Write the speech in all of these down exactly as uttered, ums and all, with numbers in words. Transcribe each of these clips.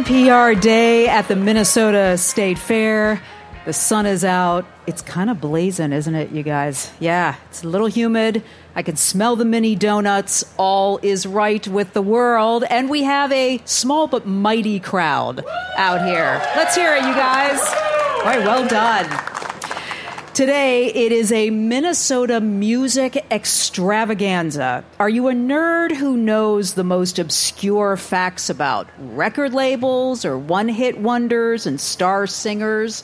N P R Day at the Minnesota State Fair. The sun is out. It's kind of blazing, isn't it, you guys? Yeah, it's a little humid. I can smell the mini donuts. All is right with the world. And we have a small but mighty crowd out here. Let's hear it, you guys. All right, well done. Today, it is a Minnesota music extravaganza. Are you a nerd who knows the most obscure facts about record labels or one-hit wonders and star singers?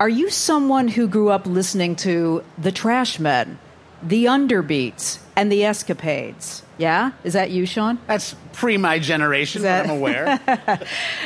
Are you someone who grew up listening to The Trashmen, The Underbeats, and The Escapades? Yeah? Is that you, Sean? That's pre my generation, that- but I'm aware.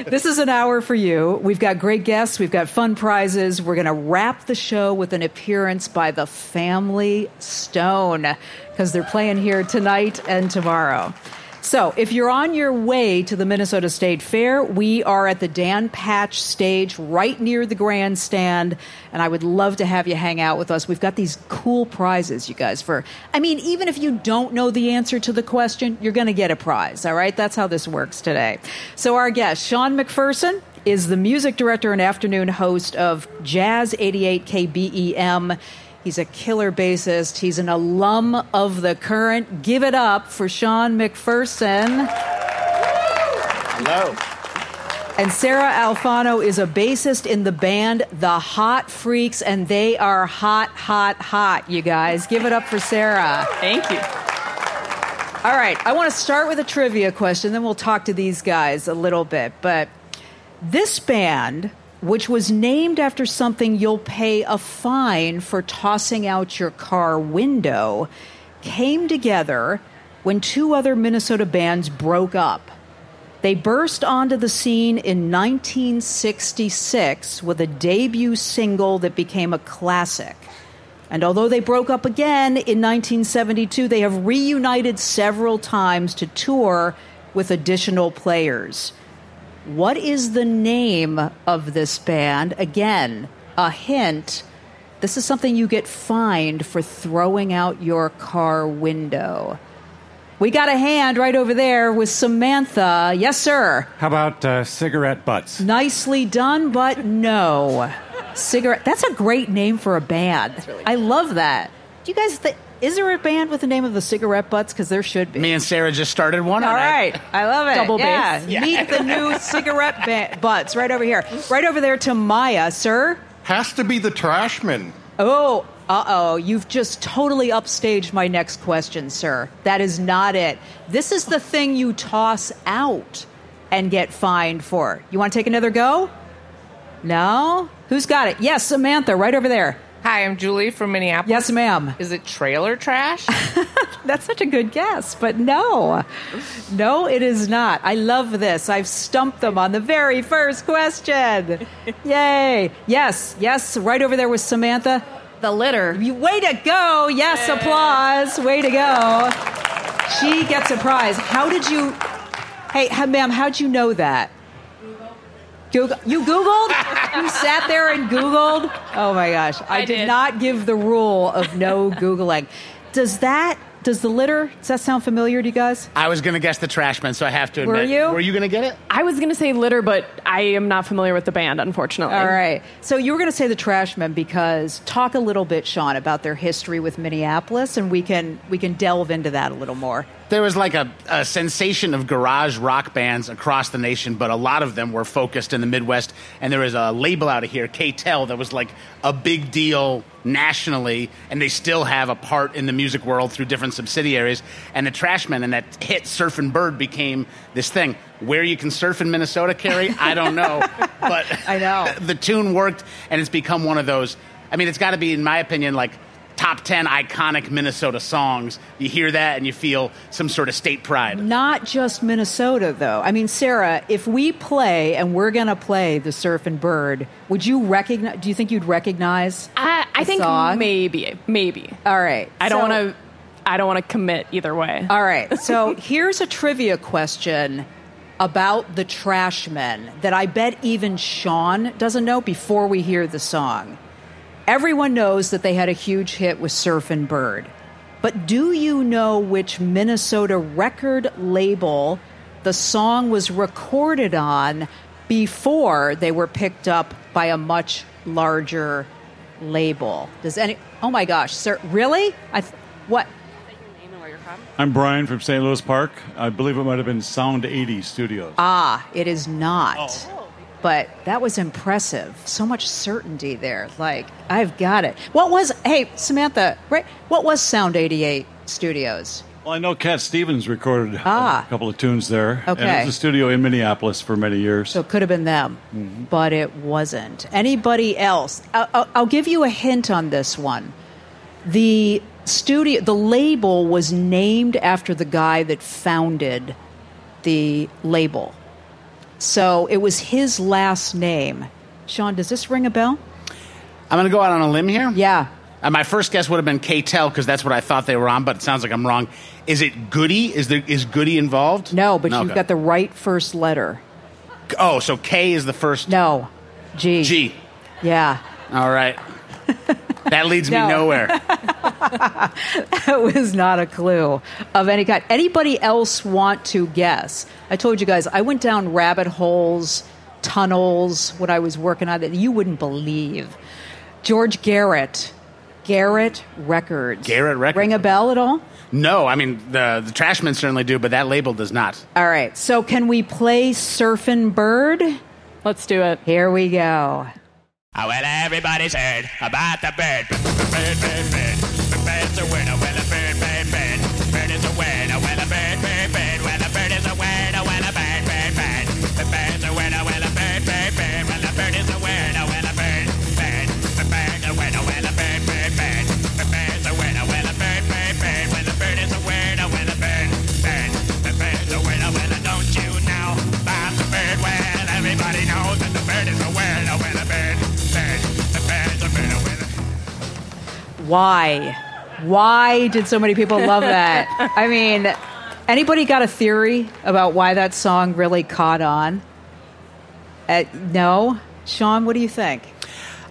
This is an hour for you. We've got great guests. We've got fun prizes. We're going to wrap the show with an appearance by the Family Stone because they're playing here tonight and tomorrow. So if you're on your way to the Minnesota State Fair, we are at the Dan Patch stage right near the grandstand, and I would love to have you hang out with us. We've got these cool prizes, you guys, for, I mean, even if you don't know the answer to the question, you're going to get a prize, all right? That's how this works today. So our guest, Sean McPherson, is the music director and afternoon host of Jazz eighty-eight K B E M. He's a killer bassist. He's an alum of The Current. Give it up for Sean McPherson. Hello. And Sarah Alfano is a bassist in the band The Hot Freaks, and they are hot, hot, hot, you guys. Give it up for Sarah. Thank you. All right. I want to start with a trivia question, then we'll talk to these guys a little bit. But this band, which was named after something you'll pay a fine for tossing out your car window, came together when two other Minnesota bands broke up. They burst onto the scene in nineteen sixty-six with a debut single that became a classic. And although they broke up again in nineteen seventy-two, they have reunited several times to tour with additional players. What is the name of this band? Again, a hint. This is something you get fined for throwing out your car window. We got a hand right over there with Samantha. Yes, sir. How about uh, cigarette butts? Nicely done, but no. Cigarette. That's a great name for a band. That's really cool. I love that. Do you guys think... Is there a band with the name of the Cigarette Butts? Because there should be. Me and Sarah just started one. All right. It. I love it. Double yeah. bass. Yeah. Meet the new Cigarette ba- Butts right over here. Right over there to Maya, sir. Has to be the Trashmen. Oh, uh-oh. You've just totally upstaged my next question, sir. That is not it. This is the thing you toss out and get fined for. You want to take another go? No? Who's got it? Yes, Samantha, right over there. Hi, I'm Julie from Minneapolis. Yes, ma'am. Is it trailer trash? That's such a good guess, but no. No, it is not. I love this. I've stumped them on the very first question. Yay. Yes, yes, right over there with Samantha. The Litter. Way to go. Yes, yay. Applause. Way to go. She gets a prize. How did you... Hey, ma'am, how'd you know that? Google. You Googled? You sat there and Googled? Oh, my gosh. I, I did, did not give the rule of no Googling. Does that, does the Litter, does that sound familiar to you guys? I was going to guess the Trashmen, so I have to admit. Were you? Were you going to get it? I was going to say Litter, but I am not familiar with the band, unfortunately. All right. So you were going to say the Trashmen because talk a little bit, Sean, about their history with Minneapolis, and we can we can delve into that a little more. There was like a, a sensation of garage rock bands across the nation, but a lot of them were focused in the Midwest. And there was a label out of here, K-Tel, that was like a big deal nationally, and they still have a part in the music world through different subsidiaries. And the Trashmen and that hit Surfin' Bird became this thing. Where you can surf in Minnesota, Carrie, I don't know. But I know the tune worked, and it's become one of those. I mean, it's got to be, in my opinion, like top ten iconic Minnesota songs. You hear that and you feel some sort of state pride. Not just Minnesota, though. I mean, Sarah, if we play, and we're going to play the Surfin' Bird, would you recognize, do you think you'd recognize I, I the think song? maybe, maybe. All right. I so, don't want to, I don't want to commit either way. All right. So here's a trivia question about the Trashmen that I bet even Sean doesn't know before we hear the song. Everyone knows that they had a huge hit with Surfin' Bird. But do you know which Minnesota record label the song was recorded on before they were picked up by a much larger label. Does any... Oh, my gosh. Sir, really? I th- what? I'm Brian from Saint Louis Park. I believe it might have been Sound eighty Studios. Ah, it is not. Oh. But that was impressive. So much certainty there. Like, I've got it. What was... Hey, Samantha, right? What was Sound eighty-eight Studios? Well, I know Cat Stevens recorded ah. a couple of tunes there. Okay. And it was a studio in Minneapolis for many years. So it could have been them, mm-hmm. but it wasn't. Anybody else? I'll, I'll give you a hint on this one. The studio, the label was named after the guy that founded the label. So it was his last name. Sean, does this ring a bell? I'm going to go out on a limb here. Yeah. Uh, my first guess would have been K-Tel because that's what I thought they were on, but it sounds like I'm wrong. Is it Goody? Is there is Goody involved? No, but no, you've okay. got the right first letter. Oh, so K is the first. No, G. G. Yeah. All right. That leads no. me nowhere. That was not a clue of any kind. Anybody else want to guess? I told you guys, I went down rabbit holes, tunnels, when I was working on it. You wouldn't believe. George Garrett. Garrett Records. Garrett Records. Ring a bell at all? No, I mean, the, the Trashmen certainly do, but that label does not. All right, so can we play Surfin' Bird? Let's do it. Here we go. Oh, well, everybody's heard about the bird. Bird, bird, bird. Bird's a word. Oh, well, a bird, bird, bird. Bird is a word. Oh, well, a bird, bird, bird. Well, a bird is a word. Oh, well, a bird, bird, bird. The bird's a word. Oh, well, a bird, bird, bird. Well, a bird is a word. Oh, well, a bird, bird. The bird's a word. Oh, well, a bird, bird, bird. The bird's a word. Oh, well, a bird, bird, bird. Well, a bird is a word. Oh, well, a bird, bird. The bird's a word. Oh, well, don't you know about the bird? Well, everybody knows that the bird is a word. Oh, well, a bird. Why? Why did so many people love that? I mean, anybody got a theory about why that song really caught on? Uh, no? Sean, what do you think?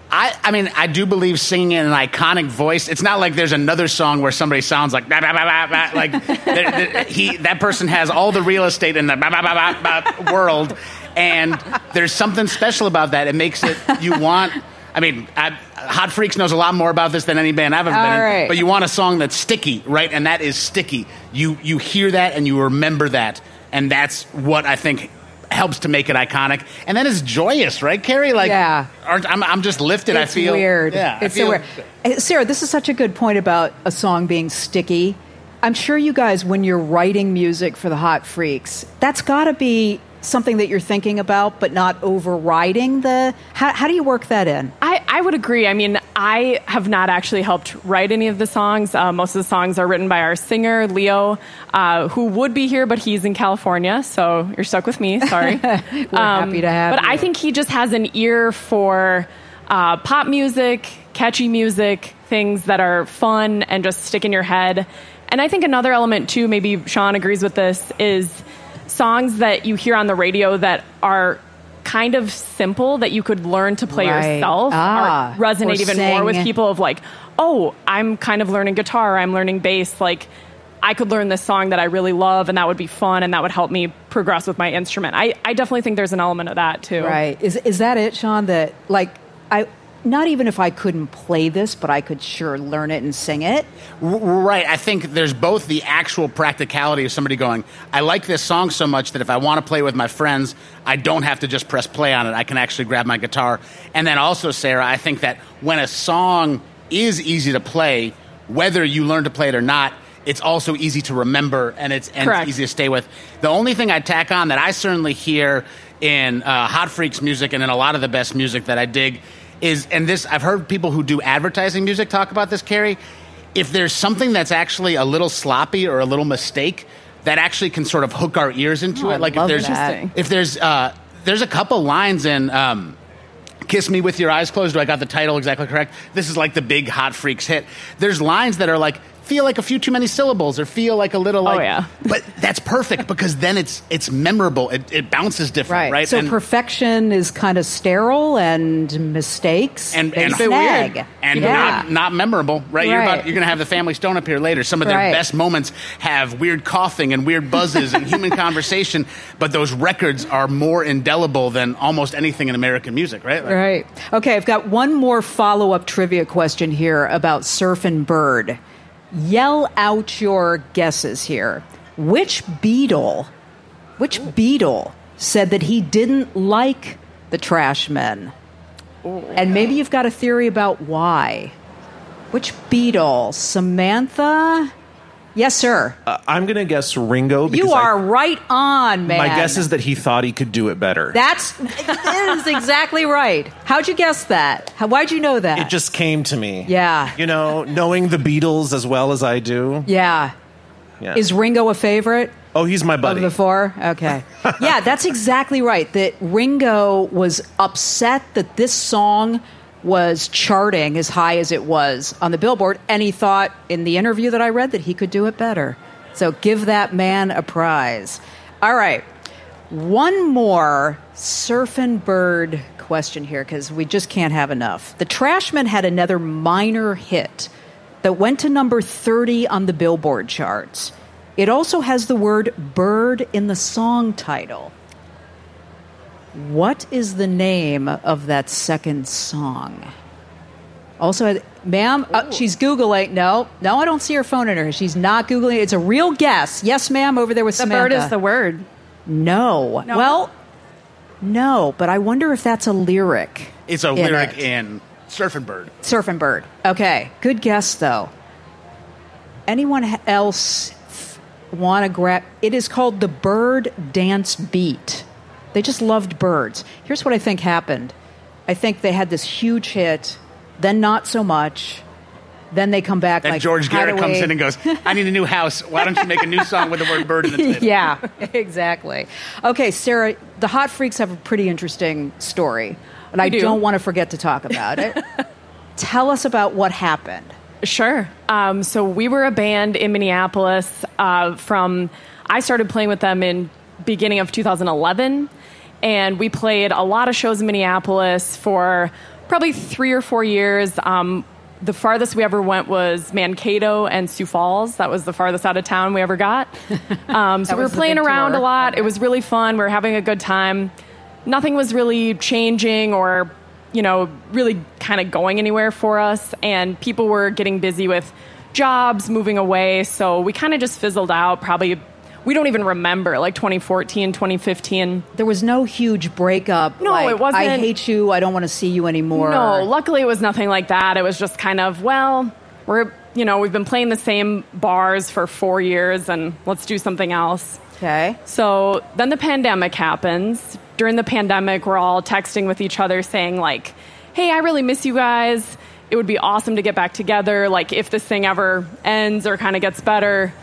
I, I mean, I do believe singing in an iconic voice. It's not like there's another song where somebody sounds like... Bah, bah, bah, bah, like they're, they're, he, that person has all the real estate in the bah, bah, bah, bah, bah, world, and there's something special about that. It makes it... You want... I mean, I, Hot Freaks knows a lot more about this than any band I've ever All been in. Right. But you want a song that's sticky, right? And that is sticky. You you hear that and you remember that. And that's what I think helps to make it iconic. And then it's joyous, right, Carrie? Like, yeah. I'm, I'm just lifted, it's I feel. Weird. Yeah, it's feel, so weird. Sarah, this is such a good point about a song being sticky. I'm sure you guys, when you're writing music for the Hot Freaks, that's got to be... something that you're thinking about, but not overriding the... How, how do you work that in? I, I would agree. I mean, I have not actually helped write any of the songs. Uh, most of the songs are written by our singer, Leo, uh, who would be here, but he's in California, so you're stuck with me. Sorry. We're um, happy to have But you. I think he just has an ear for uh, pop music, catchy music, things that are fun and just stick in your head. And I think another element, too, maybe Sean agrees with this, is... songs that you hear on the radio that are kind of simple that you could learn to play right. yourself ah, or resonate or even sing. More with people of like, oh, I'm kind of learning guitar, I'm learning bass, like I could learn this song that I really love and that would be fun and that would help me progress with my instrument. I, I definitely think there's an element of that too. Right. Is is that it, Sean, that like I not even if I couldn't play this, but I could sure learn it and sing it. Right. I think there's both the actual practicality of somebody going, I like this song so much that if I want to play with my friends, I don't have to just press play on it. I can actually grab my guitar. And then also, Sarah, I think that when a song is easy to play, whether you learn to play it or not, it's also easy to remember and it's, and it's easy to stay with. The only thing I tack on that I certainly hear in uh, Hot Freaks music and in a lot of the best music that I dig is, and this, I've heard people who do advertising music talk about this, Carrie, if there's something that's actually a little sloppy or a little mistake, that actually can sort of hook our ears into oh, it. I like love if there's, that. if there's, uh, there's a couple lines in um, Kiss Me With Your Eyes Closed. Do I got the title exactly correct? This is like the big Hot Freaks hit. There's lines that are like, feel like a few too many syllables or feel like a little like... Oh, yeah. But that's perfect because then it's it's memorable. It, it bounces different, right? right? So and, perfection is kind of sterile and mistakes. And, and snag. Weird. And yeah. not, not memorable, right? right. You're, about, you're going to have the Family Stone up here later. Some of their right. best moments have weird coughing and weird buzzes and human conversation, but those records are more indelible than almost anything in American music, right? Like, right. Okay, I've got one more follow-up trivia question here about Surfin' Bird. Yell out your guesses here. Which Beatle, which Beatle said that he didn't like the Trashmen? And maybe you've got a theory about why. Which Beatle? Samantha? Yes, sir. Uh, I'm going to guess Ringo. Because you are I, right on, man. My guess is that he thought he could do it better. That's that is exactly right. How'd you guess that? How, why'd you know that? It just came to me. Yeah. You know, knowing the Beatles as well as I do. Yeah. yeah. Is Ringo a favorite? Oh, he's my buddy. Of the four? Okay. Yeah, that's exactly right. That Ringo was upset that this song was charting as high as it was on the Billboard, and he thought in the interview that I read that he could do it better. So give that man a prize. All right. One more Surfin' Bird question here, because we just can't have enough. The Trashmen had another minor hit that went to number thirty on the Billboard charts. It also has the word bird in the song title. What is the name of that second song? Also, ma'am, uh, she's Googling. No, no, I don't see her phone in her. She's not Googling. It's a real guess. Yes, ma'am, over there with the Samantha. The bird is the word. No. no. Well, no, but I wonder if that's a lyric. It's a in lyric it. in Surfin' Bird. Surfin' Bird. Okay. Good guess, though. Anyone else want to grab? It is called the Bird Dance Beat. They just loved birds. Here's what I think happened. I think they had this huge hit, then not so much. Then they come back and like... And George Garrett comes in and goes, I need a new house. Why don't you make a new song with the word bird in the title? Yeah, exactly. Okay, Sarah, the Hot Freaks have a pretty interesting story, and we I do. don't want to forget to talk about it. Tell us about what happened. Sure. Um, so we were a band in Minneapolis uh, from... I started playing with them in beginning of two thousand eleven. And we played a lot of shows in Minneapolis for probably three or four years. Um, the farthest we ever went was Mankato and Sioux Falls. That was the farthest out of town we ever got. Um, so we were playing around tour. a lot. Okay. It was really fun. We were having a good time. Nothing was really changing or, you know, really kind of going anywhere for us. And people were getting busy with jobs, moving away. So we kind of just fizzled out probably. We don't even remember, like twenty fourteen, twenty fifteen. There was no huge breakup. No, like, it wasn't. I hate you. I don't want to see you anymore. No, luckily it was nothing like that. It was just kind of, well, we're, you know, we've been playing the same bars for four years and let's do something else. Okay. So then the pandemic happens. During the pandemic, we're all texting with each other saying like, hey, I really miss you guys. It would be awesome to get back together. Like if this thing ever ends or kind of gets better,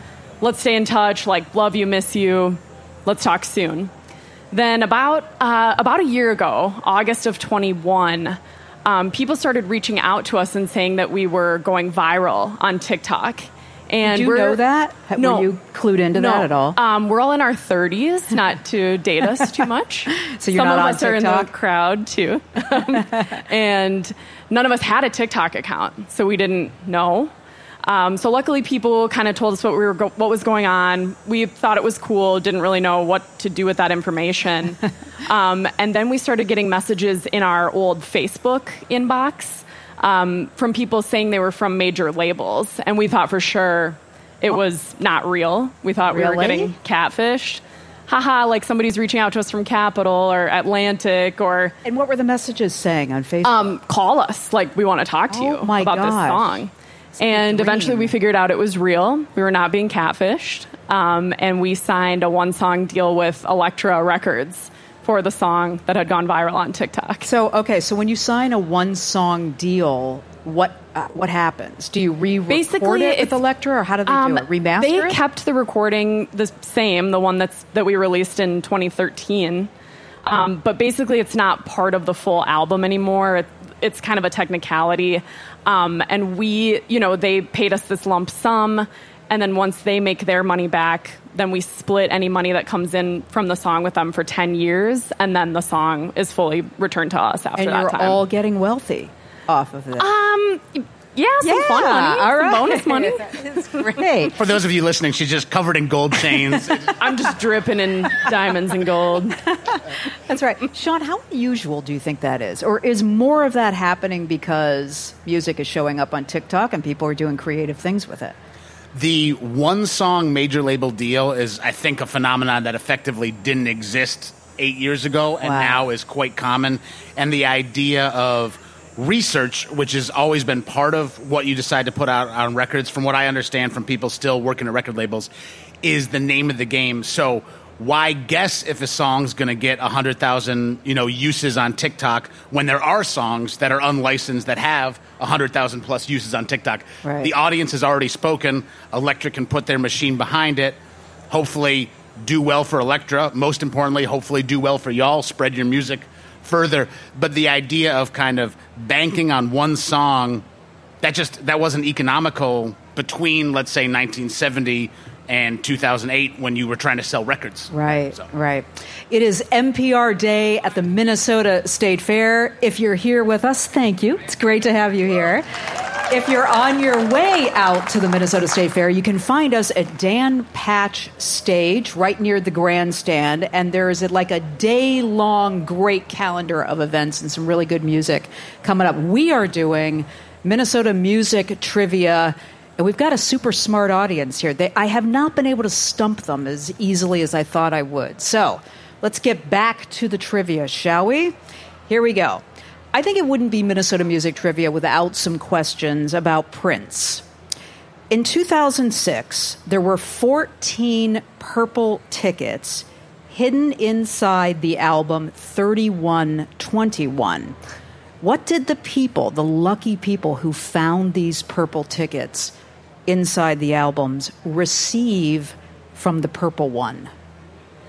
let's stay in touch, like, love you, miss you, let's talk soon. Then about uh, about a year ago, August of twenty-one, um, people started reaching out to us and saying that we were going viral on TikTok. And did you know that? No. Were you clued into no. that at all? Um, we're all in our thirties, not to date us too much. So you're Some not on TikTok? Some of us are in the crowd, too. And none of us had a TikTok account, so we didn't know. Um, so luckily, people kind of told us what we were go- what was going on. We thought it was cool, didn't really know what to do with that information. um, and then we started getting messages in our old Facebook inbox um, from people saying they were from major labels. And we thought for sure it was not real. We thought really? we were getting catfished. Haha, like somebody's reaching out to us from Capitol or Atlantic or... And what were the messages saying on Facebook? Um, call us. Like, we want to talk to oh you about gosh. this song. And eventually we figured out it was real. We were not being catfished. Um, and we signed a one-song deal with Elektra Records for the song that had gone viral on TikTok. So, okay, so when you sign a one-song deal, what uh, what happens? Do you re-record Basically, it with Elektra, or how do they um, do it? Remaster They it? kept the recording the same, the one that's that we released in twenty thirteen. Um, but basically, it's not part of the full album anymore. It, it's kind of a technicality. Um, and we, you know, they paid us this lump sum. And then once they make their money back, then we split any money that comes in from the song with them for ten years. And then the song is fully returned to us after and that time. And you're all getting wealthy off of this. Um, yeah, some yeah, fun money, all right. some bonus money. It's great. For those of you listening, she's just covered in gold chains. I'm just dripping in diamonds and gold. That's right. Sean, how unusual do you think that is? Or is more of that happening because music is showing up on TikTok and people are doing creative things with it? The one-song major label deal is, I think, a phenomenon that effectively didn't exist eight years ago and wow. now is quite common. And the idea of research, which has always been part of what you decide to put out on records, from what I understand from people still working at record labels, is the name of the game. So why guess if a song's going to get one hundred thousand, you know, uses on TikTok when there are songs that are unlicensed that have one hundred thousand plus uses on TikTok? Right. The audience has already spoken. Elektra can put their machine behind it. Hopefully do well for Elektra. Most importantly, hopefully do well for y'all. Spread your music further. But the idea of kind of banking on one song, that just that wasn't economical between, let's say, nineteen seventy and two thousand eight when you were trying to sell records. Right, so. right. It is N P R Day at the Minnesota State Fair. If you're here with us, thank you. It's great to have you here. If you're on your way out to the Minnesota State Fair, you can find us at Dan Patch Stage right near the grandstand, and there is like a day-long great calendar of events and some really good music coming up. We are doing Minnesota Music Trivia. And we've got a super smart audience here. They, I have not been able to stump them as easily as I thought I would. So let's get back to the trivia, shall we? Here we go. I think it wouldn't be Minnesota Music Trivia without some questions about Prince. In two thousand six, there were fourteen purple tickets hidden inside the album thirty-one twenty-one. What did the people, the lucky people who found these purple tickets inside the albums, receive from the purple one?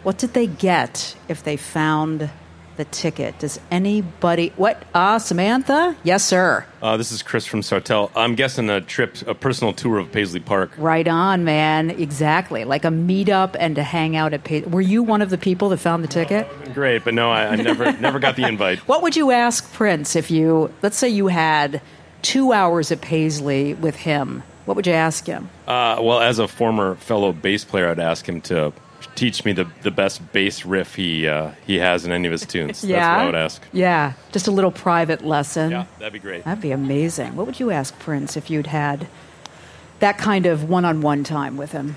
What did they get if they found the ticket? Does anybody... What? Ah, uh, Samantha? Yes, sir. Uh, this is Chris from Sartell. I'm guessing a trip, a personal tour of Paisley Park. Right on, man. Exactly. Like a meetup and to hang out at Paisley. Were you one of the people that found the ticket? Oh, great, but no, I, I never never got the invite. What would you ask Prince if you... Let's say you had two hours at Paisley with him. What would you ask him? Uh, well, as a former fellow bass player, I'd ask him to... teach me the, the best bass riff he uh, he has in any of his tunes. Yeah. That's what I would ask. Yeah, just a little private lesson. Yeah, that'd be great. That'd be amazing. What would you ask Prince if you'd had that kind of one-on-one time with him?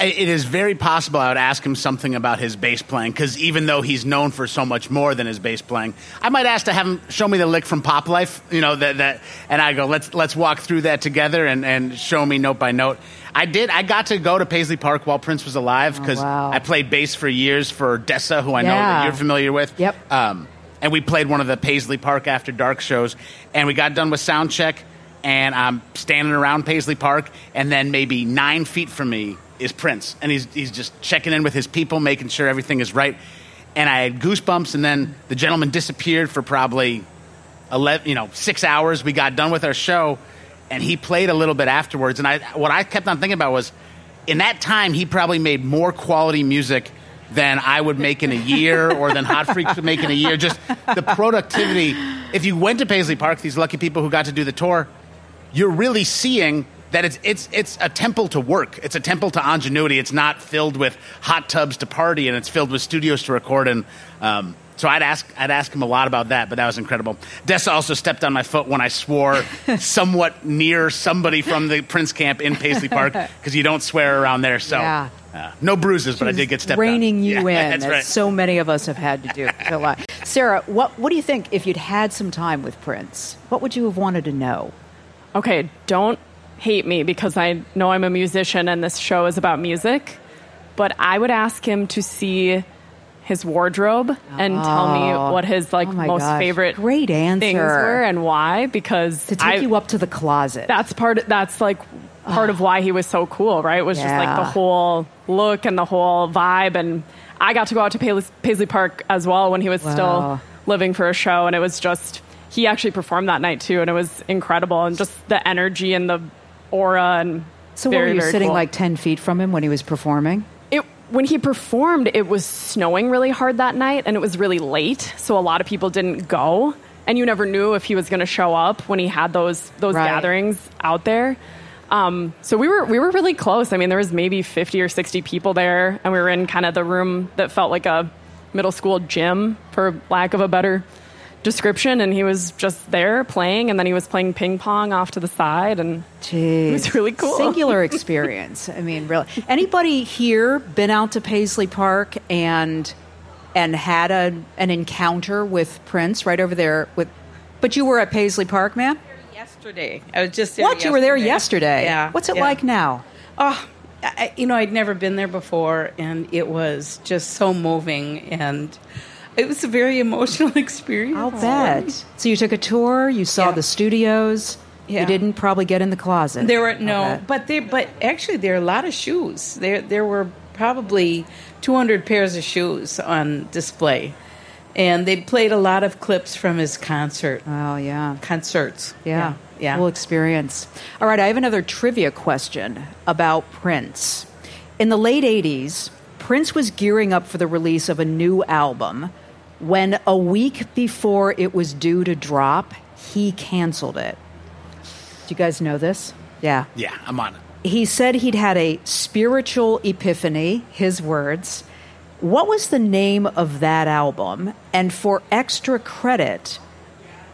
It is very possible I would ask him something about his bass playing, because even though he's known for so much more than his bass playing, I might ask to have him show me the lick from Pop Life, you know, that, that and I go, let's let's walk through that together and, and show me note by note. I did. I got to go to Paisley Park while Prince was alive, because oh, wow. I played bass for years for Dessa, who I yeah. know that you're familiar with. Yep. Um, and we played one of the Paisley Park After Dark shows, and we got done with sound check, and I'm standing around Paisley Park, and then maybe nine feet from me is Prince, and he's he's just checking in with his people, making sure everything is right. And I had goosebumps, and then the gentleman disappeared for probably eleven, you know, six hours. We got done with our show, and he played a little bit afterwards. And I, what I kept on thinking about was, in that time, he probably made more quality music than I would make in a year, or than Hot Freaks would make in a year. Just the productivity. If you went to Paisley Park, these lucky people who got to do the tour, you're really seeing that it's it's it's a temple to work. It's a temple to ingenuity. It's not filled with hot tubs to party, and it's filled with studios to record. And um, so I'd ask I'd ask him a lot about that. But that was incredible. Dessa also stepped on my foot when I swore somewhat near somebody from the Prince camp in Paisley Park, because you don't swear around there. So yeah. uh, no bruises, she but I did get stepped on. Reining you yeah, in, that's as right. so many of us have had to do. Sarah, what what do you think if you'd had some time with Prince? What would you have wanted to know? Okay, don't hate me, because I know I'm a musician and this show is about music, but I would ask him to see his wardrobe and oh. tell me what his like oh most gosh. favorite Great answer. things were and why, because to take I, you up to the closet. That's part. Of, that's like part oh. of why he was so cool, right? It was yeah. just like the whole look and the whole vibe. And I got to go out to Paisley, Paisley Park as well when he was wow. still living for a show, and it was just he actually performed that night too, and it was incredible, and just the energy and the aura. And so very, were you very sitting cool. like ten feet from him when he was performing? It, when he performed, it was snowing really hard that night, and it was really late, so a lot of people didn't go, and you never knew if he was going to show up when he had those those right. gatherings out there. Um, so we were we were really close. I mean, there was maybe fifty or sixty people there, and we were in kind of the room that felt like a middle school gym, for lack of a better description, and he was just there playing, and then he was playing ping pong off to the side, and Jeez. It was really cool. Singular experience. I mean, really. Anybody here been out to Paisley Park and and had a an encounter with Prince right over there? With, but you were at Paisley Park, ma'am? Yesterday. I was just there What? Yesterday. You were there yesterday? Yeah. What's it yeah. like now? Oh, I, you know, I'd never been there before, and it was just so moving, and it was a very emotional experience. I'll bet. So you took a tour, you saw yeah. the studios, yeah. you didn't probably get in the closet. There were, no, but there, but actually there are a lot of shoes. There, there were probably two hundred pairs of shoes on display. And they played a lot of clips from his concert. Oh, yeah. Concerts. Yeah. Yeah. Cool experience. All right, I have another trivia question about Prince. In the late eighties, Prince was gearing up for the release of a new album when a week before it was due to drop, he canceled it. Do you guys know this? Yeah. Yeah, I'm on it. He said he'd had a spiritual epiphany, his words. What was the name of that album? And for extra credit,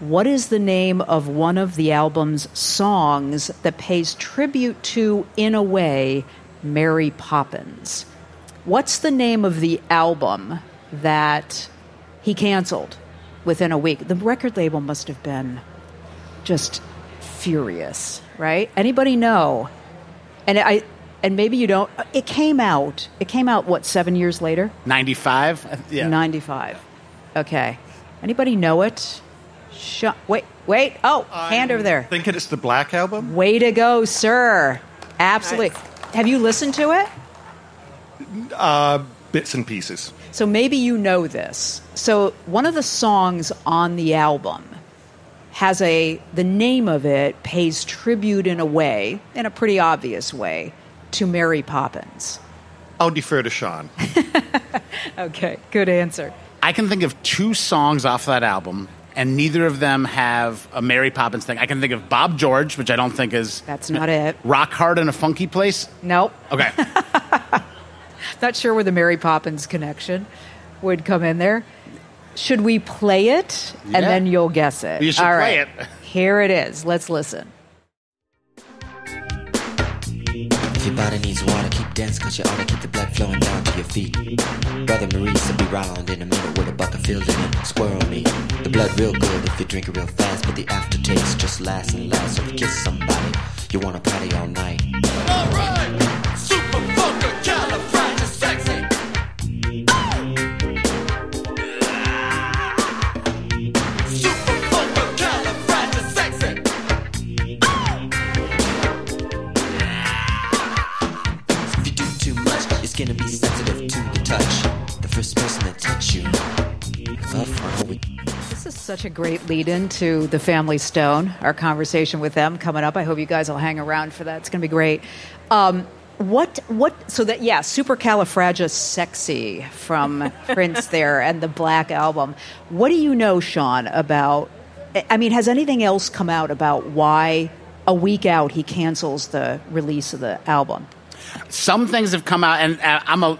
what is the name of one of the album's songs that pays tribute to, in a way, Mary Poppins? What's the name of the album that he canceled within a week? The record label must have been just furious, right? Anybody know? And I... And maybe you don't. It came out. It came out, what, seven years later? ninety-five? Yeah. ninety-five. Okay. Anybody know it? Sh- wait, wait. Oh, I'm hand over there. Thinking it's the Black Album? Way to go, sir. Absolutely. Nice. Have you listened to it? Uh, bits and pieces. So maybe you know this. So one of the songs on the album has a, the name of it pays tribute in a way, in a pretty obvious way, to Mary Poppins. I'll defer to Sean. Okay, good answer. I can think of two songs off that album, and neither of them have a Mary Poppins thing. I can think of Bob George, which I don't think is... That's not it. Rock Hard in a Funky Place? Nope. Okay. Not sure where the Mary Poppins connection would come in there. Should we play it? Yeah. And then you'll guess it. You should All play right. it. Here it is. Let's listen. If your body needs water, keep dancing, cause you ought to keep the blood flowing down to your feet. Brother Maurice will be round in a minute with a bucket filled in it. Squirrel me. The blood real good if you drink it real fast, but the aftertaste just lasts and lasts. If you kiss somebody, you wanna party all night. Alright! Super fucker, califragilistic, sexy! Gonna be sensitive to the touch. The first person that touch you. This is such a great lead-in to the Family Stone. Our conversation with them coming up. I hope you guys will hang around for that. It's gonna be great. Um, what? What? So that yeah, supercalifragisexy from Prince there and the Black Album. What do you know, Sean? About? I mean, has anything else come out about why a week out he cancels the release of the album? Some things have come out, and I'm a,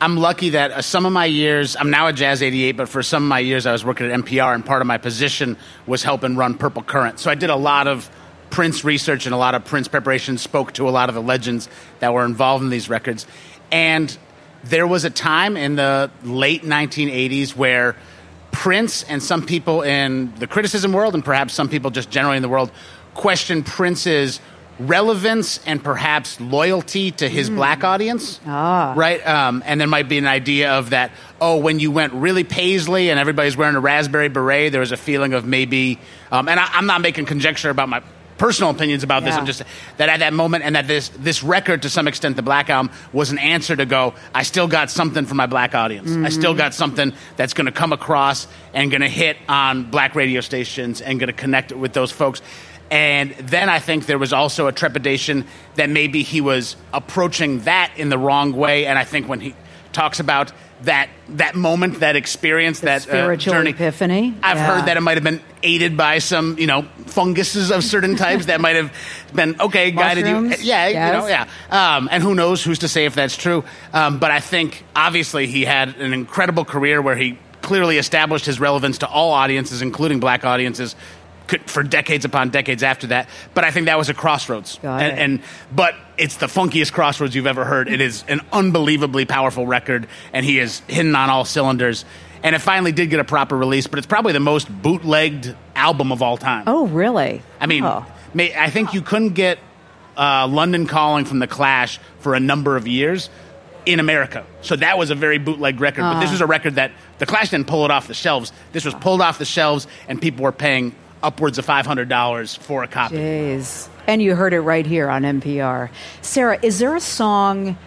I'm lucky that some of my years, I'm now at Jazz eighty-eight, but for some of my years I was working at N P R, and part of my position was helping run Purple Current. So I did a lot of Prince research and a lot of Prince preparation, spoke to a lot of the legends that were involved in these records. And there was a time in the late nineteen eighties where Prince and some people in the criticism world, and perhaps some people just generally in the world, questioned Prince's relevance and perhaps loyalty to his mm. black audience, ah. right? Um, and there might be an idea of that, oh, when you went really Paisley and everybody's wearing a raspberry beret, there was a feeling of maybe, um, and I, I'm not making conjecture about my personal opinions about yeah. this. I'm just that at that moment, and that this this record, to some extent, the Black Album, was an answer to go, I still got something for my black audience. Mm-hmm. I still got something that's going to come across and going to hit on black radio stations and going to connect with those folks. And then I think there was also a trepidation that maybe he was approaching that in the wrong way. And I think when he talks about that that moment, that experience, the that spiritual uh, journey, epiphany. I've yeah. heard that it might have been aided by some, you know, funguses of certain types that might have been okay guided you. Yeah, yes. you know, yeah. Um, and who knows who's to say if that's true? Um, but I think obviously he had an incredible career where he clearly established his relevance to all audiences, including black audiences, could, for decades upon decades after that. But I think that was a crossroads. Got and, it. and but it's the funkiest crossroads you've ever heard. It is an unbelievably powerful record, and he is hitting on all cylinders. And it finally did get a proper release, but it's probably the most bootlegged album of all time. Oh, really? I mean, oh. may, I think you couldn't get uh, London Calling from The Clash for a number of years in America. So that was a very bootleg record. Uh. But this was a record that The Clash didn't pull it off the shelves. This was pulled off the shelves, and people were paying upwards of five hundred dollars for a copy. Jeez. And you heard it right here on N P R. Sarah, is there a song,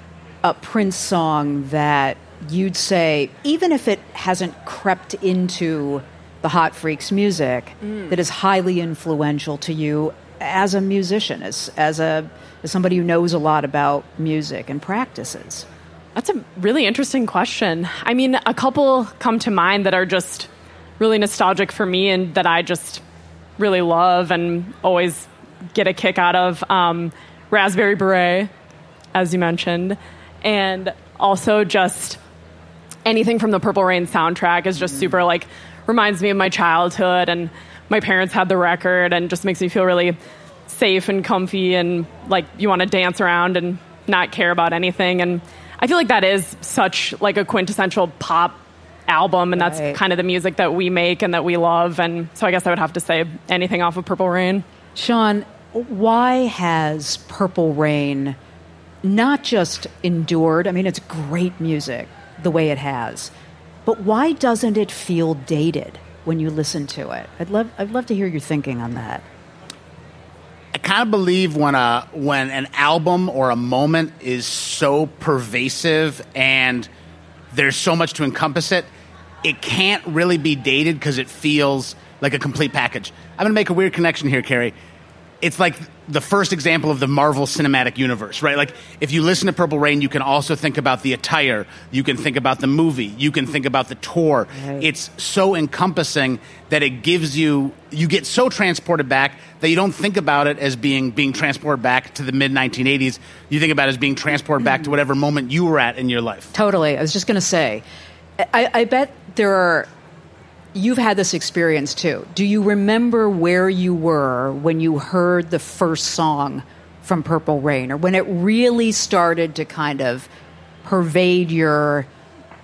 a Prince song, that you'd say, even if it hasn't crept into the Hot Freaks music, mm. that is highly influential to you as a musician, as as a as somebody who knows a lot about music and practices? That's a really interesting question. I mean, a couple come to mind that are just really nostalgic for me and that I just really love and always get a kick out of. Um, Raspberry Beret, as you mentioned, and also just anything from the Purple Rain soundtrack is just mm-hmm. super, like, reminds me of my childhood, and my parents had the record, and just makes me feel really safe and comfy, and like you want to dance around and not care about anything. And I feel like that is such like a quintessential pop album, and right. that's kind of the music that we make and that we love. And so I guess I would have to say anything off of Purple Rain. Sean, why has Purple Rain not just endured? I mean, it's great music the way it has, but why doesn't it feel dated when you listen to it? I'd love, I'd love to hear your thinking on that. I kind of believe when a when an album or a moment is so pervasive and there's so much to encompass it, it can't really be dated because it feels like a complete package. I'm going to make a weird connection here, Carrie. It's like the first example of the Marvel Cinematic Universe, right? Like, if you listen to Purple Rain, you can also think about the attire. You can think about the movie. You can think about the tour. Right. It's so encompassing that it gives you, you get so transported back that you don't think about it as being being transported back to the mid nineteen eighties. You think about it as being transported back to whatever moment you were at in your life. Totally. I was just going to say, I, I bet there are... You've had this experience too. Do you remember where you were when you heard the first song from Purple Rain, or when it really started to kind of pervade your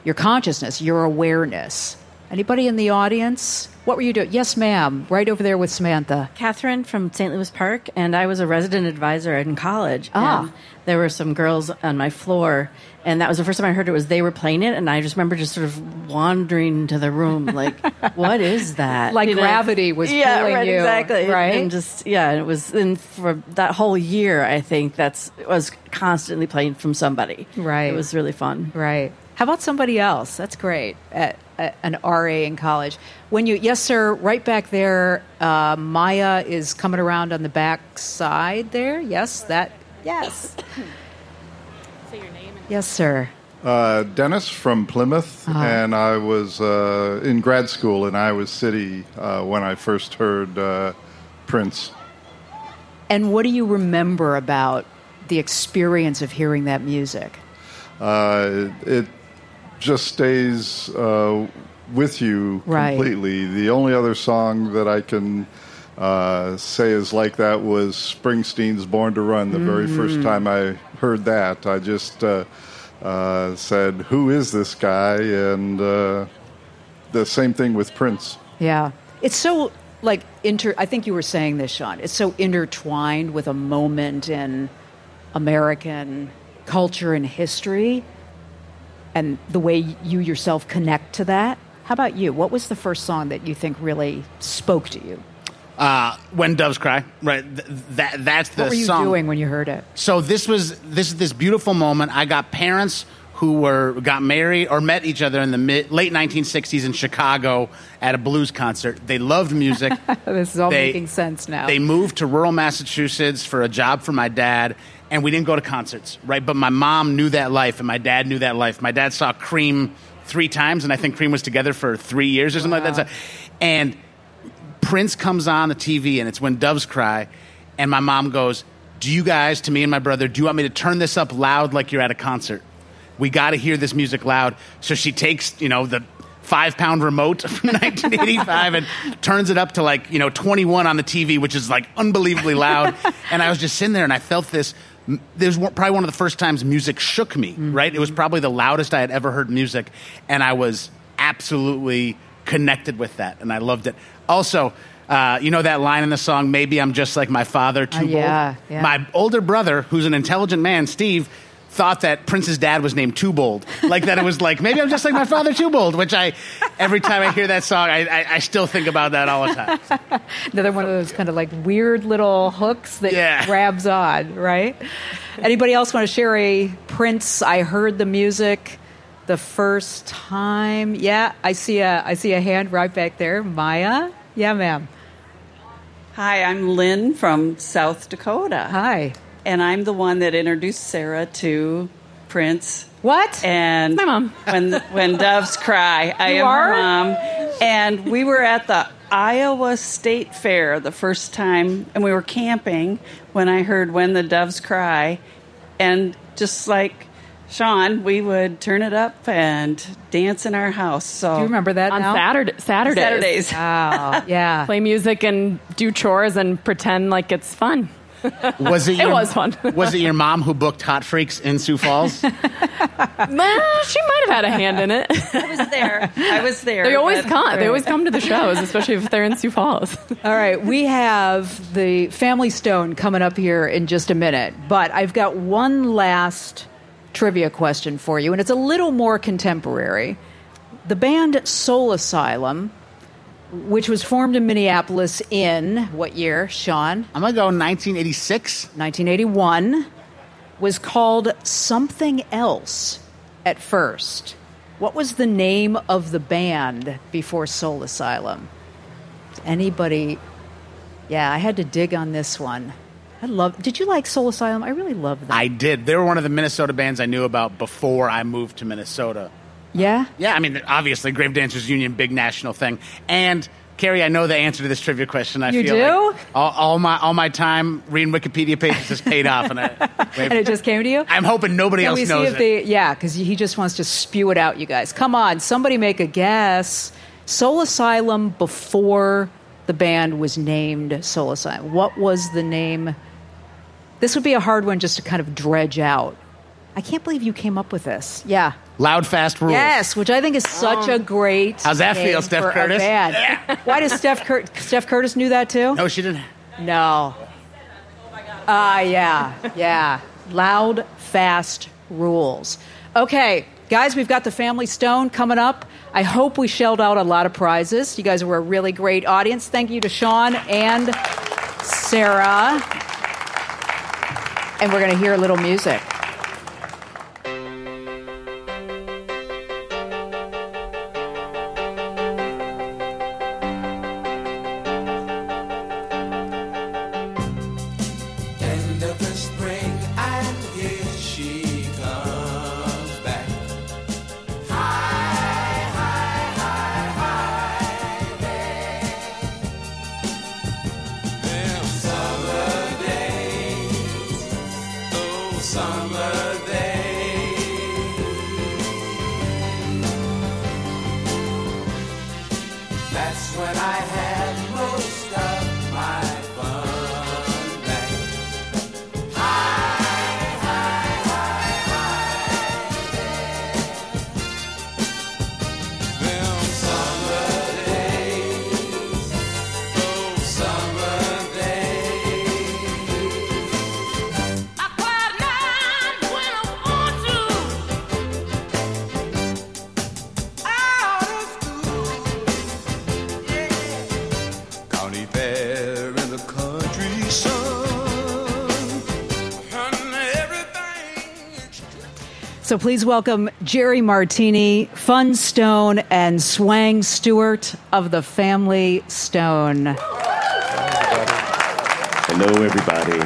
your consciousness, your awareness? Anybody in the audience? What were you doing? Yes, ma'am. Right over there with Samantha. Catherine from Saint Louis Park, and I was a resident advisor in college. Ah. And there were some girls on my floor, and that was the first time I heard it was they were playing it, and I just remember just sort of wandering into the room like, what is that? Like, you know? Gravity was yeah, pulling right, you. Yeah, exactly. Right? And just, yeah, it was, and for that whole year, I think, that's it was constantly playing from somebody. Right. It was really fun. Right. How about somebody else? That's great. At, at an R A in college. When you, yes, sir, right back there, uh, Maya is coming around on the back side there. Yes, that, yes. Say your name. And yes, sir. Uh, Dennis from Plymouth, uh-huh. and I was uh, in grad school in Iowa City uh, when I first heard uh, Prince. And what do you remember about the experience of hearing that music? Uh, it, it just stays uh, with you right. completely. The only other song that I can uh, say is like that was Springsteen's Born to Run. The mm. very first time I heard that, I just uh, uh, said, who is this guy? And uh, the same thing with Prince. Yeah. It's so, like, inter- I think you were saying this, Sean. It's so intertwined with a moment in American culture and history, and the way you yourself connect to that. How about you? What was the first song that you think really spoke to you? Uh, Uh, When Doves Cry, right? Th- that that's the song. What were you song. doing when you heard it? So this was this is this beautiful moment. I got parents who were got married or met each other in the mid, late nineteen sixties in Chicago at a blues concert. They loved music. This is all they, making sense now. They moved to rural Massachusetts for a job for my dad, and we didn't go to concerts, right? But my mom knew that life, and my dad knew that life. My dad saw Cream three times, and I think Cream was together for three years or something wow. like that. And Prince comes on the T V, and it's When Doves Cry, and my mom goes, do you guys, to me and my brother, do you want me to turn this up loud like you're at a concert? We got to hear this music loud. So she takes, you know, the five-pound remote from nineteen eighty-five and turns it up to, like, you know, twenty-one on the T V, which is, like, unbelievably loud. And I was just sitting there, and I felt this. This was probably one of the first times music shook me, mm-hmm. right? It was probably the loudest I had ever heard music, and I was absolutely connected with that, and I loved it. Also, uh, you know that line in the song, maybe I'm just like my father, too uh, yeah, bold? Yeah. My older brother, who's an intelligent man, Steve, thought that Prince's dad was named Too Bold. Like that it was like, maybe I'm just like my father, Too Bold, which I, every time I hear that song, I, I, I still think about that all the time. Another one of those kind of like weird little hooks that yeah. grabs on, right? Anybody else want to share a Prince, I heard the music the first time? Yeah, I see a, I see a hand right back there. Maya? Yeah, ma'am. Hi, I'm Lynn from South Dakota. Hi. And I'm the one that introduced Sarah to Prince. What? And my mom. When when Doves Cry. I you am are? her mom. And we were at the Iowa State Fair the first time, and we were camping when I heard When the Doves Cry. And just like Sean, we would turn it up and dance in our house. So do you remember that on now? Saturday, Saturdays. Saturdays. Wow. Yeah. Play music and do chores and pretend like it's fun. Was it, your, it was fun. Was it your mom who booked Hot Freaks in Sioux Falls? Nah, she might have had a hand in it. I was there. I was there. They always come. Right. They always come to the shows, especially if they're in Sioux Falls. All right, we have the Family Stone coming up here in just a minute, but I've got one last trivia question for you, and it's a little more contemporary. The band Soul Asylum, which was formed in Minneapolis in what year, Sean? I'm going to go nineteen eighty-six. nineteen eighty-one. Was called something else at first. What was the name of the band before Soul Asylum? Anybody? Yeah, I had to dig on this one. I love. Did you like Soul Asylum? I really love them. I did. They were one of the Minnesota bands I knew about before I moved to Minnesota. Yeah? Yeah, I mean, obviously, Grave Dancers Union, big national thing. And, Carrie, I know the answer to this trivia question. I you feel do? Like all, all my all my time reading Wikipedia pages has paid off. And, I, and it just came to you? I'm hoping nobody Can else we knows see if it. They, yeah, because he just wants to spew it out, you guys. Come on, somebody make a guess. Soul Asylum before the band was named Soul Asylum. What was the name? This would be a hard one just to kind of dredge out. I can't believe you came up with this. Yeah. Loud Fast Rules. Yes, which I think is such um, a great. How's that feel, Steph Curtis? Yeah. Why does Steph Cur- Steph Curtis knew that too? No, she didn't. No. Ah, uh, yeah, yeah. Loud Fast Rules. Okay, guys, we've got the Family Stone coming up. I hope we shelled out a lot of prizes. You guys were a really great audience. Thank you to Sean and Sarah, and we're going to hear a little music. So please welcome Jerry Martini, Fun Stone, and Swang Stewart of the Family Stone. Hello, everybody.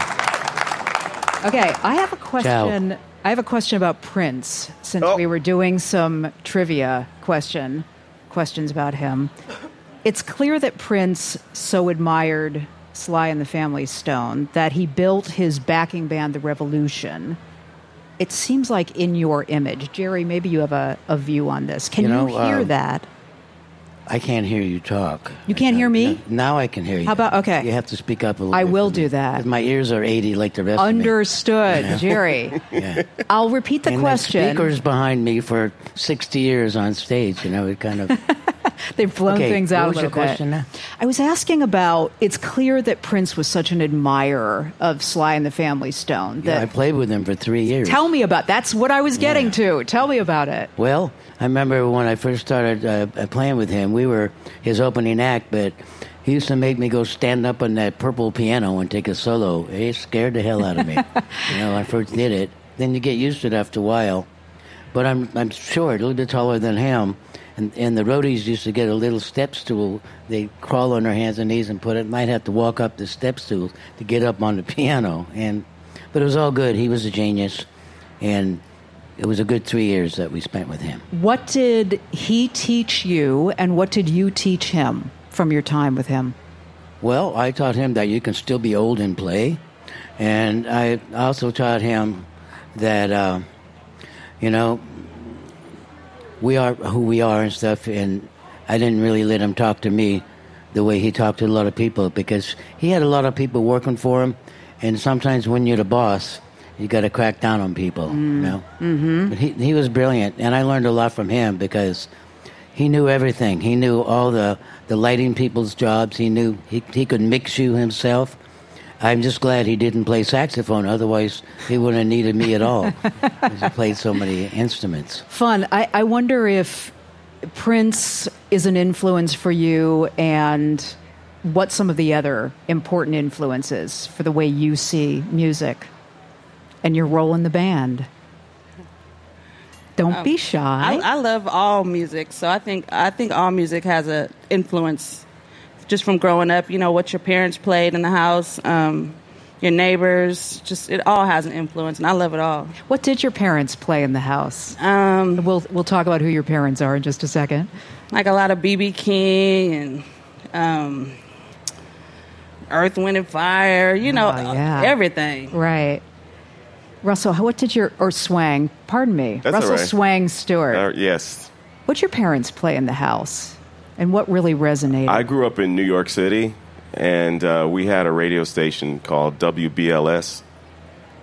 Okay, I have a question. Ciao. I have a question about Prince, since oh. we were doing some trivia question questions about him. It's clear that Prince so admired Sly and the Family Stone that he built his backing band, The Revolution. It seems like in your image. Jerry, maybe you have a, a view on this. Can you, know, you hear uh, that? I can't hear you talk. You can't I, hear me? No, now I can hear you. How about, okay. You have to speak up a little I bit. I will do that. My ears are eighty like the rest Understood, of me. Understood, you know? Jerry. Yeah. I'll repeat the and question. And the speakers behind me for sixty years on stage, you know, it kind of... They've blown okay, things out a little bit. What was your question now? I was asking about, it's clear that Prince was such an admirer of Sly and the Family Stone. That yeah, I played with him for three years. Tell me about, that's what I was getting yeah. to. Tell me about it. Well, I remember when I first started uh, playing with him, we were his opening act, but he used to make me go stand up on that purple piano and take a solo. He scared the hell out of me. You know, I first did it. Then you get used to it after a while. But I'm, I'm short, a little bit taller than him. And, and the roadies used to get a little step stool. They crawl on their hands and knees and put it. Might have to walk up the step stool to get up on the piano. And but it was all good. He was a genius, and it was a good three years that we spent with him. What did he teach you, and what did you teach him from your time with him? Well, I taught him that you can still be old and play, and I also taught him that uh, you know. We are who we are and stuff, and I didn't really let him talk to me the way he talked to a lot of people because he had a lot of people working for him, and sometimes when you're the boss, you got to crack down on people, mm. you know? Mm-hmm. But he, he was brilliant, and I learned a lot from him because he knew everything. He knew all the, the lighting people's jobs. He knew he, he could mix you himself. I'm just glad he didn't play saxophone. Otherwise, he wouldn't have needed me at all. Because he played so many instruments. Fun. I, I wonder if Prince is an influence for you and what some of the other important influences for the way you see music and your role in the band. Don't um, be shy. I, I love all music. So I think I think all music has an influence just from growing up, you know, what your parents played in the house, um, your neighbors, just it all has an influence, and I love it all. What did your parents play in the house? Um, we'll we'll talk about who your parents are in just a second. Like a lot of B B King and um, Earth, Wind and Fire, you know, oh, yeah. everything. Right. Russell, what did your, or Swang, pardon me, That's Russell all right. Swang Stewart. Uh, yes. What'd your parents play in the house? And what really resonated? I grew up in New York City, and uh, we had a radio station called W B L S.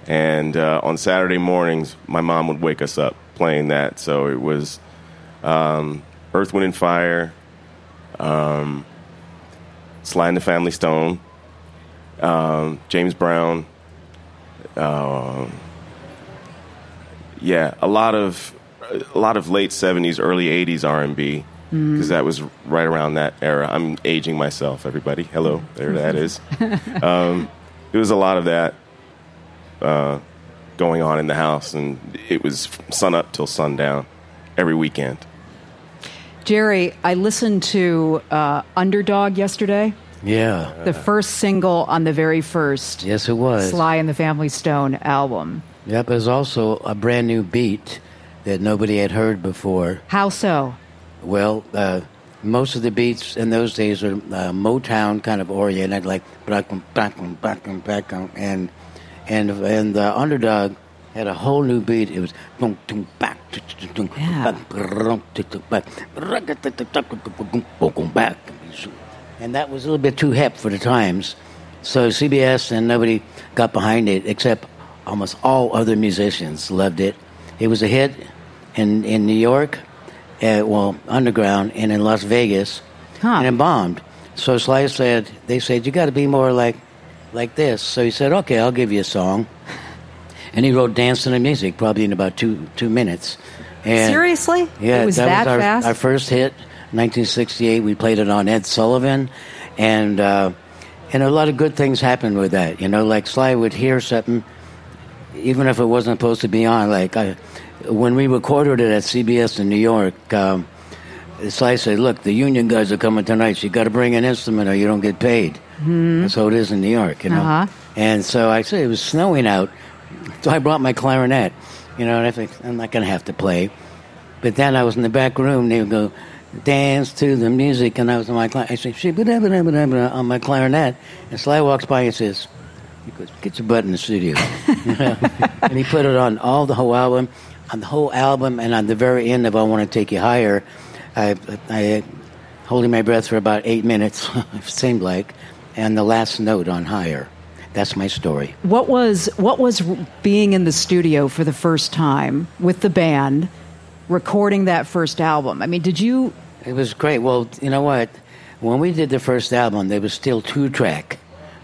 And uh, on Saturday mornings, my mom would wake us up playing that. So it was um, Earth, Wind, and Fire, um, Sly and the Family Stone, um, James Brown. Uh, yeah, a lot of a lot of late seventies, early eighties R and B. Because that was right around that era. I'm aging myself, everybody. Hello, there that is. Um, there was a lot of that uh, going on in the house, and it was sun up till sundown every weekend. Jerry, I listened to uh, Underdog yesterday. Yeah. The first single on the very first yes, it was. Sly and the Family Stone album. Yep, it was also a brand new beat that nobody had heard before. How so? Well, uh, most of the beats in those days were uh, Motown kind of oriented, like back and back and back and back and and and the Underdog had a whole new beat. It was back, back, and that was a little bit too hip for the times. So C B S and nobody got behind it except almost all other musicians loved it. It was a hit in in New York. Uh, well, underground, and in Las Vegas, huh. and it bombed. So Sly said, they said, you got to be more like like this. So he said, okay, I'll give you a song. And he wrote Dance to the Music, probably in about two two minutes. And seriously? Yeah, it was that, that was our, fast? Our first hit, nineteen sixty-eight. We played it on Ed Sullivan, and, uh, and a lot of good things happened with that. You know, like Sly would hear something, even if it wasn't supposed to be on, like... I, when we recorded it at C B S in New York, um, Sly said, look, the union guys are coming tonight, so you got to bring an instrument or you don't get paid. Mm-hmm. That's how it is in New York, you know. Uh-huh. And so I said, it was snowing out, so I brought my clarinet, you know, and I think, I'm not going to have to play. But then I was in the back room, and they would go, dance to the music, and I was on my clarinet. I said, she on my clarinet, and Sly walks by and says, he goes, get your butt in the studio. You know? And he put it on all the whole album, on the whole album, and on the very end of I Want to Take You Higher, I, I holding my breath for about eight minutes, it seemed like, and the last note on Higher. That's my story. What was what was being in the studio for the first time with the band, recording that first album? I mean, did you... It was great. Well, you know what? When we did the first album, there was still two-track,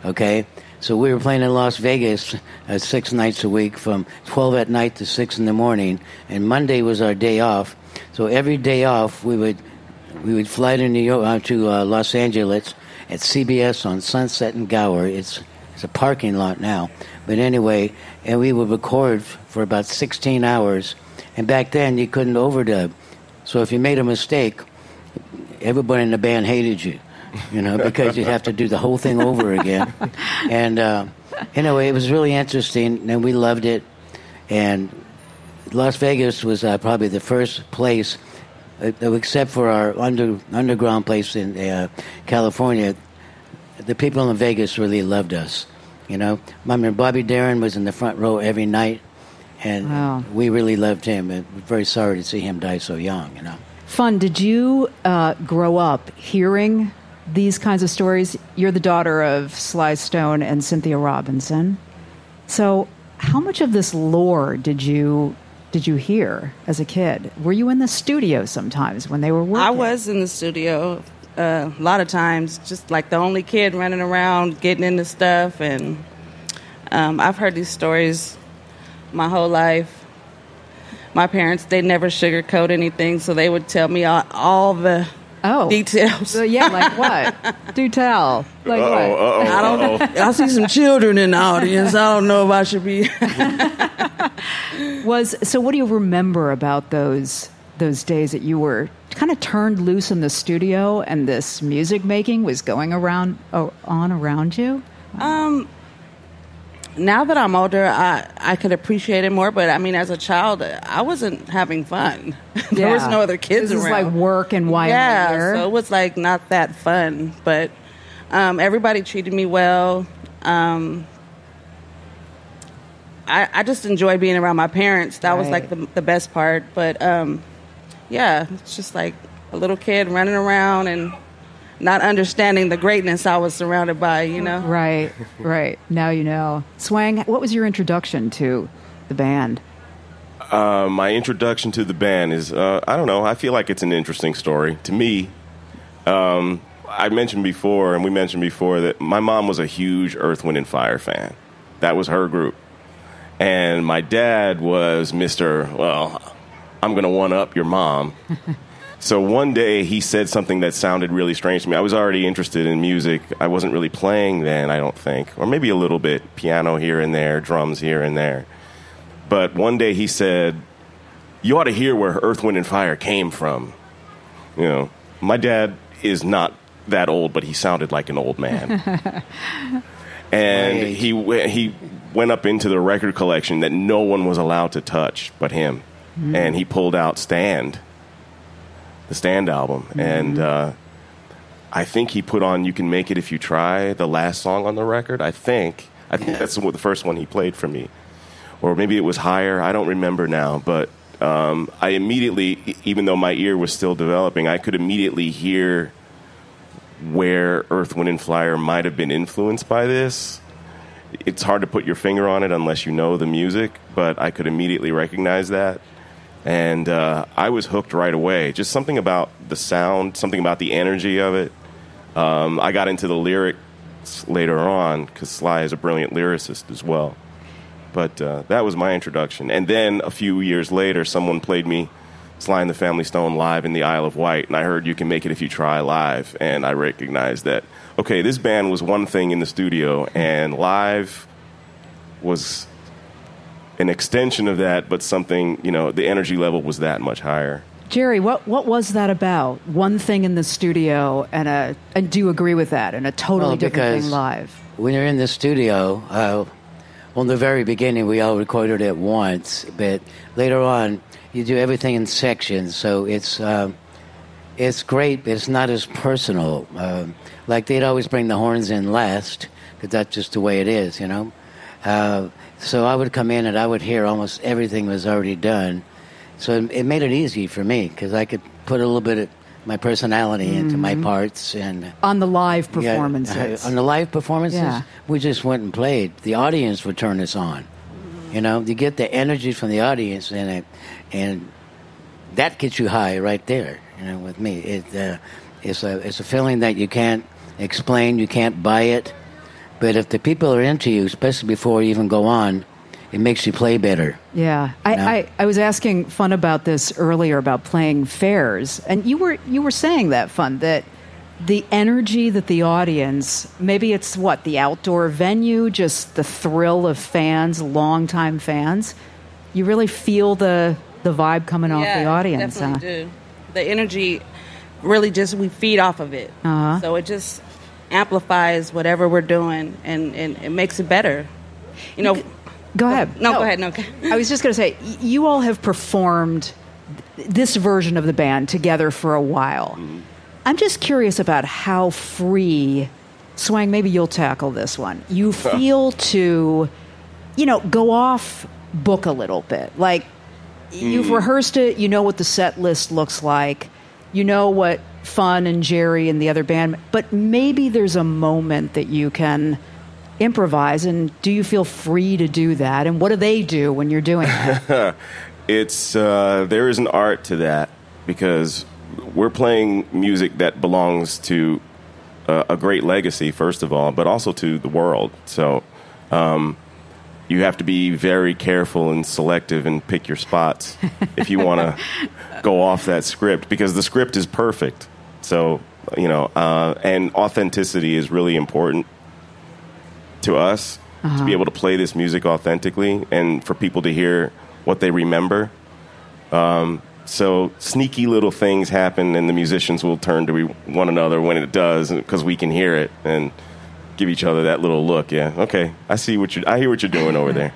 okay? So we were playing in Las Vegas uh, six nights a week from twelve at night to six in the morning, and Monday was our day off. So every day off, we would we would fly to New York uh, to uh, Los Angeles at C B S on Sunset and Gower. It's It's a parking lot now. But anyway, and we would record for about sixteen hours. And back then, you couldn't overdub. So if you made a mistake, everybody in the band hated you, you know, because you'd have to do the whole thing over again. And uh, anyway, it was really interesting, and we loved it. And Las Vegas was uh, probably the first place, uh, except for our under, underground place in uh, California. The people in Vegas really loved us, you know. I mean, Bobby Darin was in the front row every night, and wow. we really loved him. And we're very sorry to see him die so young, you know. Fun. Did you uh, grow up hearing these kinds of stories? You're the daughter of Sly Stone and Cynthia Robinson. So, how much of this lore did you did you hear as a kid? Were you in the studio sometimes when they were working? I was in the studio. Uh, a lot of times, just like the only kid running around, getting into stuff. And um, I've heard these stories my whole life. My parents, they never sugarcoat anything, so they would tell me all, all the oh. details. So, yeah, like what? Do tell. Like uh-oh, what? Uh-oh, I don't. Uh-oh. I see some children in the audience. I don't know if I should be. Was so? What do you remember about those those days that you were kind of turned loose in the studio and this music making was going around oh, on around you? Um, now that I'm older, I, I could appreciate it more. But, I mean, as a child, I wasn't having fun. Yeah. There was no other kids around. It was like work and why yeah, and so it was, like, not that fun. But um, everybody treated me well. Um, I, I just enjoyed being around my parents. That right. was, like, the, the best part. But... Um, yeah, it's just like a little kid running around and not understanding the greatness I was surrounded by, you know? Right, right. Now you know. Swang, what was your introduction to the band? Uh, my introduction to the band is, uh, I don't know, I feel like it's an interesting story. To me, um, I mentioned before, and we mentioned before, that my mom was a huge Earth, Wind and Fire fan. That was her group. And my dad was Mister, well... I'm going to one-up your mom. So one day he said something that sounded really strange to me. I was already interested in music. I wasn't really playing then, I don't think. Or maybe a little bit. Piano here and there, drums here and there. But one day he said, you ought to hear where Earth, Wind, and Fire came from. You know, my dad is not that old, but he sounded like an old man. And right. he he went up into the record collection that no one was allowed to touch but him. Mm-hmm. And he pulled out Stand, the Stand album. Mm-hmm. And uh, I think he put on You Can Make It If You Try, the last song on the record, I think. I think yeah. that's the first one he played for me. Or maybe it was Higher. I don't remember now. But um, I immediately, even though my ear was still developing, I could immediately hear where Earth, Wind, and Fire might have been influenced by this. It's hard to put your finger on it unless you know the music, but I could immediately recognize that. And uh, I was hooked right away. Just something about the sound, something about the energy of it. Um, I got into the lyrics later on because Sly is a brilliant lyricist as well. But uh, that was my introduction. And then a few years later, someone played me Sly and the Family Stone live in the Isle of Wight, and I heard You Can Make It If You Try live, and I recognized that, okay, this band was one thing in the studio, and live was... an extension of that, but something, you know, the energy level was that much higher. Jerry, what, what was that about? One thing in the studio and a, and do you agree with that, and a totally well, different thing live? When you're in the studio, uh, on the very beginning, we all recorded at once, but later on, you do everything in sections, so it's uh, it's great, but it's not as personal. Uh, like, they'd always bring the horns in last, because that's just the way it is, you know? Uh, so I would come in, and I would hear almost everything was already done. So it made it easy for me, because I could put a little bit of my personality mm-hmm. into my parts. And on the live performances. Yeah, on the live performances, yeah. we just went and played. The audience would turn us on. You know, you get the energy from the audience, and it, and that gets you high right there, you know, with me. It, uh, it's, a, it's a feeling that you can't explain, you can't buy it. But if the people are into you, especially before you even go on, it makes you play better. Yeah. I, you know? I, I was asking Fun about this earlier, about playing fairs. And you were you were saying that, Fun, that the energy that the audience, maybe it's what, the outdoor venue, just the thrill of fans, longtime fans, you really feel the, the vibe coming yeah, off the audience. Yeah, definitely huh? do. The energy really just, we feed off of it. Uh-huh. So it just amplifies whatever we're doing, and, and it makes it better. You know... You could, Go ahead. No, no, go ahead. No. I was just going to say, you all have performed th- this version of the band together for a while. Mm-hmm. I'm just curious about how free, Swang, maybe you'll tackle this one. You feel to, you know, go off book a little bit. Like, mm. you've rehearsed it. You know what the set list looks like. You know what Fun and Jerry and the other band. But maybe there's a moment that you can... improvise, and do you feel free to do that? And what do they do when you're doing that? It's uh, there is an art to that, because we're playing music that belongs to uh, a great legacy, first of all, but also to the world. So um, you have to be very careful and selective and pick your spots if you want to go off that script, because the script is perfect. So you know, uh, and authenticity is really important to us, uh-huh. to be able to play this music authentically and for people to hear what they remember. Um, so sneaky little things happen, and the musicians will turn to one another when it does, because we can hear it, and give each other that little look. Yeah, okay, I see what you. I hear what you're doing over there.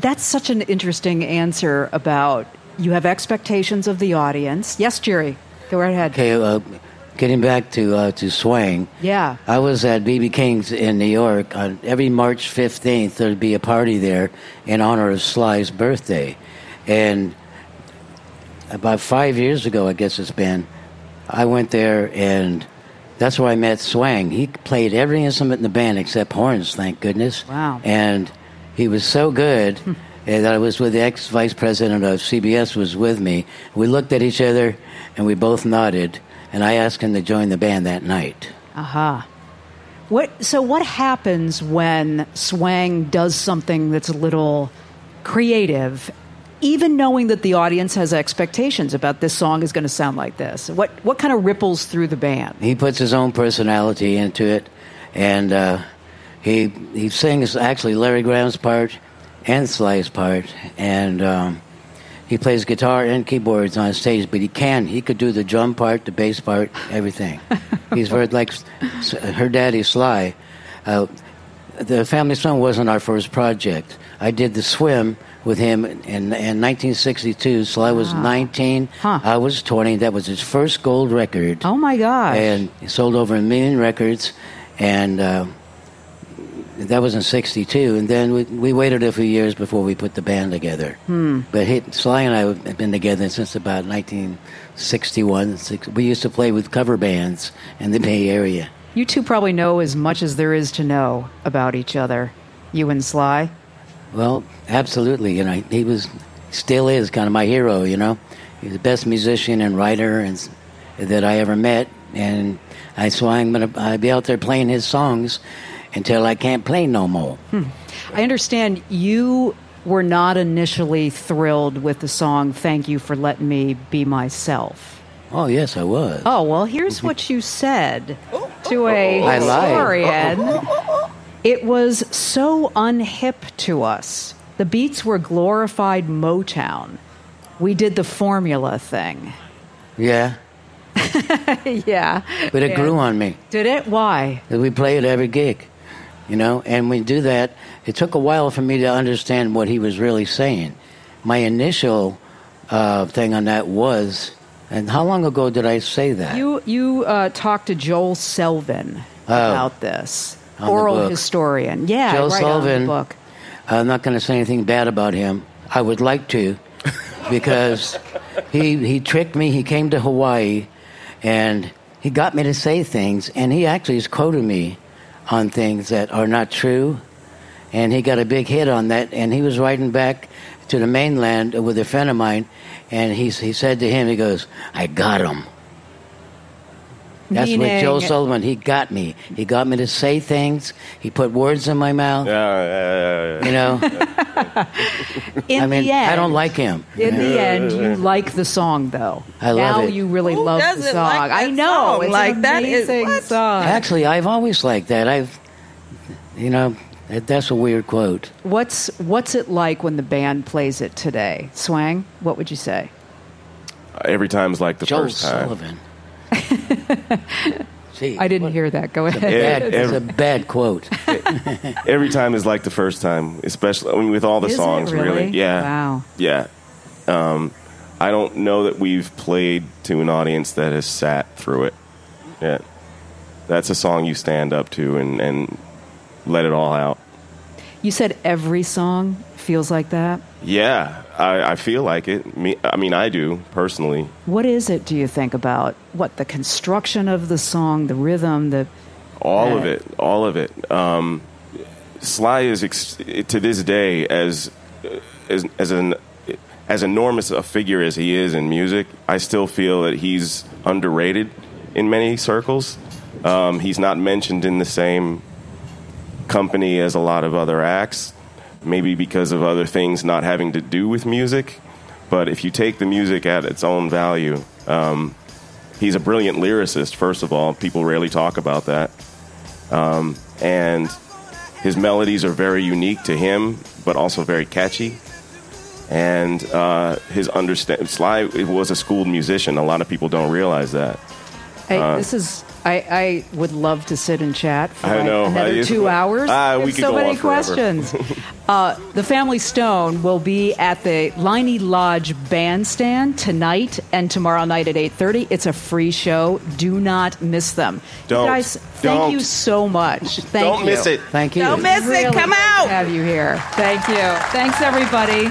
That's such an interesting answer about you have expectations of the audience. Yes, Jerry, go right ahead. Okay, uh, Getting back to uh, to Swang, yeah, I was at B B King's in New York. On every March fifteenth, there'd be a party there in honor of Sly's birthday. And about five years ago, I guess it's been, I went there, and that's where I met Swang. He played every instrument in the band except horns, thank goodness. Wow. And he was so good that I was with the ex-vice president of C B S was with me. We looked at each other, and we both nodded. And I asked him to join the band that night. Aha. Uh-huh. What? So what happens when Swang does something that's a little creative, even knowing that the audience has expectations about this song is going to sound like this? What What kind of ripples through the band? He puts his own personality into it, and uh, he he sings actually Larry Graham's part and Sly's part, and. Um, He plays guitar and keyboards on stage, but he can. He could do the drum part, the bass part, everything. He's very like her daddy, Sly. Uh, the Family Stone wasn't our first project. I did the Swim with him in, in nineteen sixty-two. Sly was wow. nineteen. Huh. I was twenty. That was his first gold record. Oh, my gosh. And he sold over a million records, and... Uh, that was in sixty-two, and then we, we waited a few years before we put the band together. Hmm. But he, Sly and I have been together since about nineteen sixty-one. We used to play with cover bands in the Bay Area. You two probably know as much as there is to know about each other, you and Sly. Well, absolutely. You know, he was, still is kind of my hero, you know. He's the best musician and writer and that I ever met, and I so I'm gonna I'd be out there playing his songs until I can't play no more. Hmm. I understand you were not initially thrilled with the song Thank You for Letting Me Be Myself. Oh, yes, I was. Oh, well, here's what you said to a historian. It was so unhip to us. The Beats were glorified Motown. We did the formula thing. Yeah. yeah. But it yeah. grew on me. Did it? Why? We play it every gig, you know, and we do that. It took a while for me to understand what he was really saying. My initial uh, thing on that was, and how long ago did I say that? You you uh, talked to Joel Selvin oh, about this. Oral historian. Yeah, Joel right Selvin, on the book. I'm not going to say anything bad about him. I would like to, because he he tricked me. He came to Hawaii, and he got me to say things, and he actually has quoted me on things that are not true, and he got a big hit on that, and he was writing back to the mainland with a friend of mine, and he he said to him, he goes, I got him. That's Meaning. With Joel Sullivan. He got me. He got me to say things. He put words in my mouth. Yeah, yeah, yeah, yeah. You know? in I mean, the end, I don't like him. In the end, you like the song, though. I love now it. Now you really Who love the song. Like I know. Song? It's like, an amazing that is, song. Actually, I've always liked that. I've, you know, that's a weird quote. What's, what's it like when the band plays it today? Swang, what would you say? Uh, every time's like the Joel first time. Joel Sullivan. Gee, I didn't what? hear that. Go ahead. It's a bad, every, it's a bad quote. Every time is like the first time, especially I mean, with all the Isn't songs, really? really. Yeah. Wow. Yeah. Um, I don't know that we've played to an audience that has sat through it. Yeah. That's a song you stand up to and, and let it all out. You said every song feels like that? Yeah. I, I feel like it. Me, I mean, I do, personally. What is it, do you think, about? What, the construction of the song, the rhythm, the... All uh, of it. All of it. Um, Sly is, ex- to this day, as as as an as enormous a figure as he is in music, I still feel that he's underrated in many circles. Um, he's not mentioned in the same company as a lot of other acts. Maybe because of other things not having to do with music. But if you take the music at its own value, um, he's a brilliant lyricist, first of all. People rarely talk about that. Um, and his melodies are very unique to him, but also very catchy. And uh, his understand Sly was a schooled musician. A lot of people don't realize that. Hey, uh, this is... I, I would love to sit and chat for I like know, another I, two hours. Uh, we could so go many on questions. uh, the Family Stone will be at the Liney Lodge Bandstand tonight and tomorrow night at eight thirty. It's a free show. Do not miss them. Don't. You guys, thank don't. you so much. Thank don't you. Don't miss it. Thank you. Don't miss really it. Come out. Have you here. Thank you. Thanks, everybody.